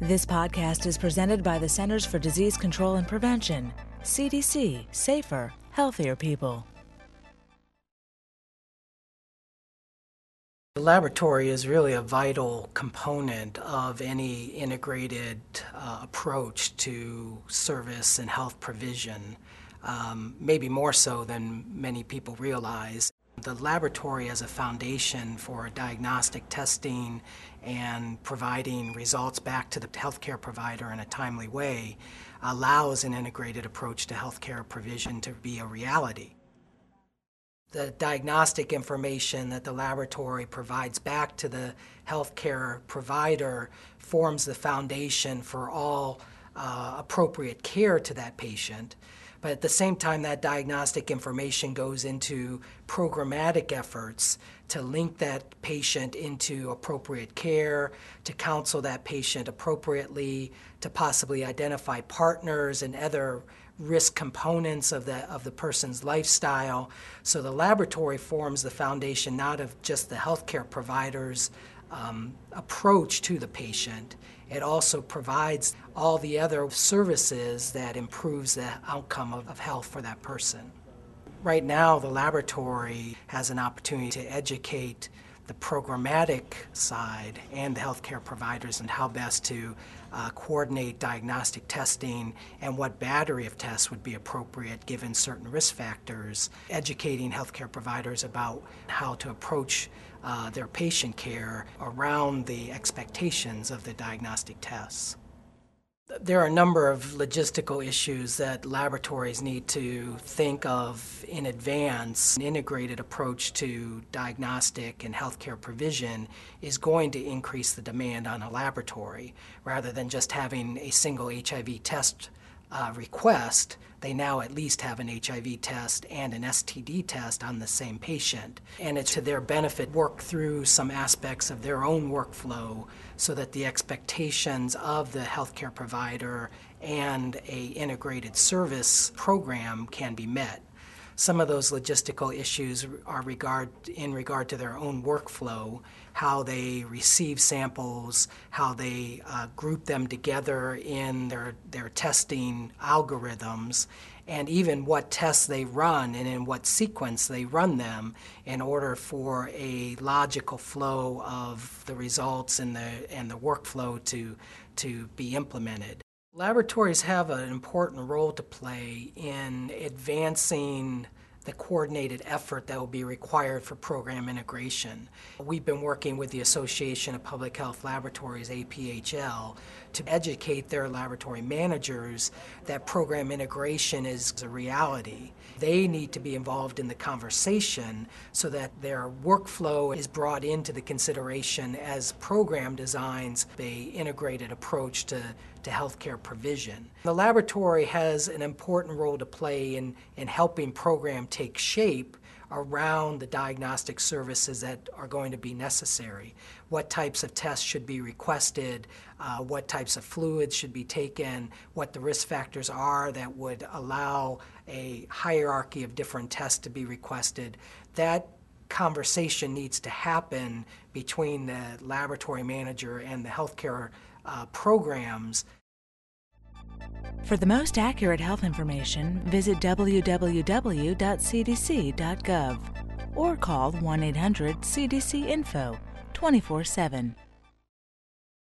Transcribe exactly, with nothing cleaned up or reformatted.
This podcast is presented by the Centers for Disease Control and Prevention, C D C, safer, healthier people. The laboratory is really a vital component of any integrated uh, approach to service and health provision, um, maybe more so than many people realize. The laboratory as a foundation for diagnostic testing and providing results back to the healthcare provider in a timely way allows an integrated approach to healthcare provision to be a reality. The diagnostic information that the laboratory provides back to the healthcare provider forms the foundation for all uh, appropriate care to that patient. But at the same time, that diagnostic information goes into programmatic efforts to link that patient into appropriate care, to counsel that patient appropriately, to possibly identify partners and other risk components of the, of the person's lifestyle. So the laboratory forms the foundation not of just the healthcare provider's um, approach to the patient. It also provides all the other services that improves the outcome of, of health for that person. Right now, the laboratory has an opportunity to educate the programmatic side and the healthcare providers and how best to uh, coordinate diagnostic testing and what battery of tests would be appropriate given certain risk factors, educating healthcare providers about how to approach Uh, their patient care around the expectations of the diagnostic tests. There are a number of logistical issues that laboratories need to think of in advance. An integrated approach to diagnostic and healthcare provision is going to increase the demand on a laboratory. Rather than just having a single H I V test Uh, request, they now at least have an H I V test and an S T D test on the same patient. And it's to their benefit work through some aspects of their own workflow so that the expectations of the healthcare provider and a integrated service program can be met. Some of those logistical issues are regard, in regard to their own workflow, how they receive samples, how they uh, group them together in their, their testing algorithms, and even what tests they run and in what sequence they run them in order for a logical flow of the results and the, and the workflow to, to be implemented. Laboratories have an important role to play in advancing the coordinated effort that will be required for program integration. We've been working with the Association of Public Health Laboratories, A P H L, to educate their laboratory managers that program integration is a reality. They need to be involved in the conversation so that their workflow is brought into the consideration as program designs an integrated approach to to healthcare provision. The laboratory has an important role to play in, in helping program take shape around the diagnostic services that are going to be necessary. What types of tests should be requested, uh, what types of fluids should be taken, what the risk factors are that would allow a hierarchy of different tests to be requested. That conversation needs to happen between the laboratory manager and the healthcare Uh, programs. For the most accurate health information, visit w w w dot c d c dot gov or call one eight hundred C D C info twenty-four seven.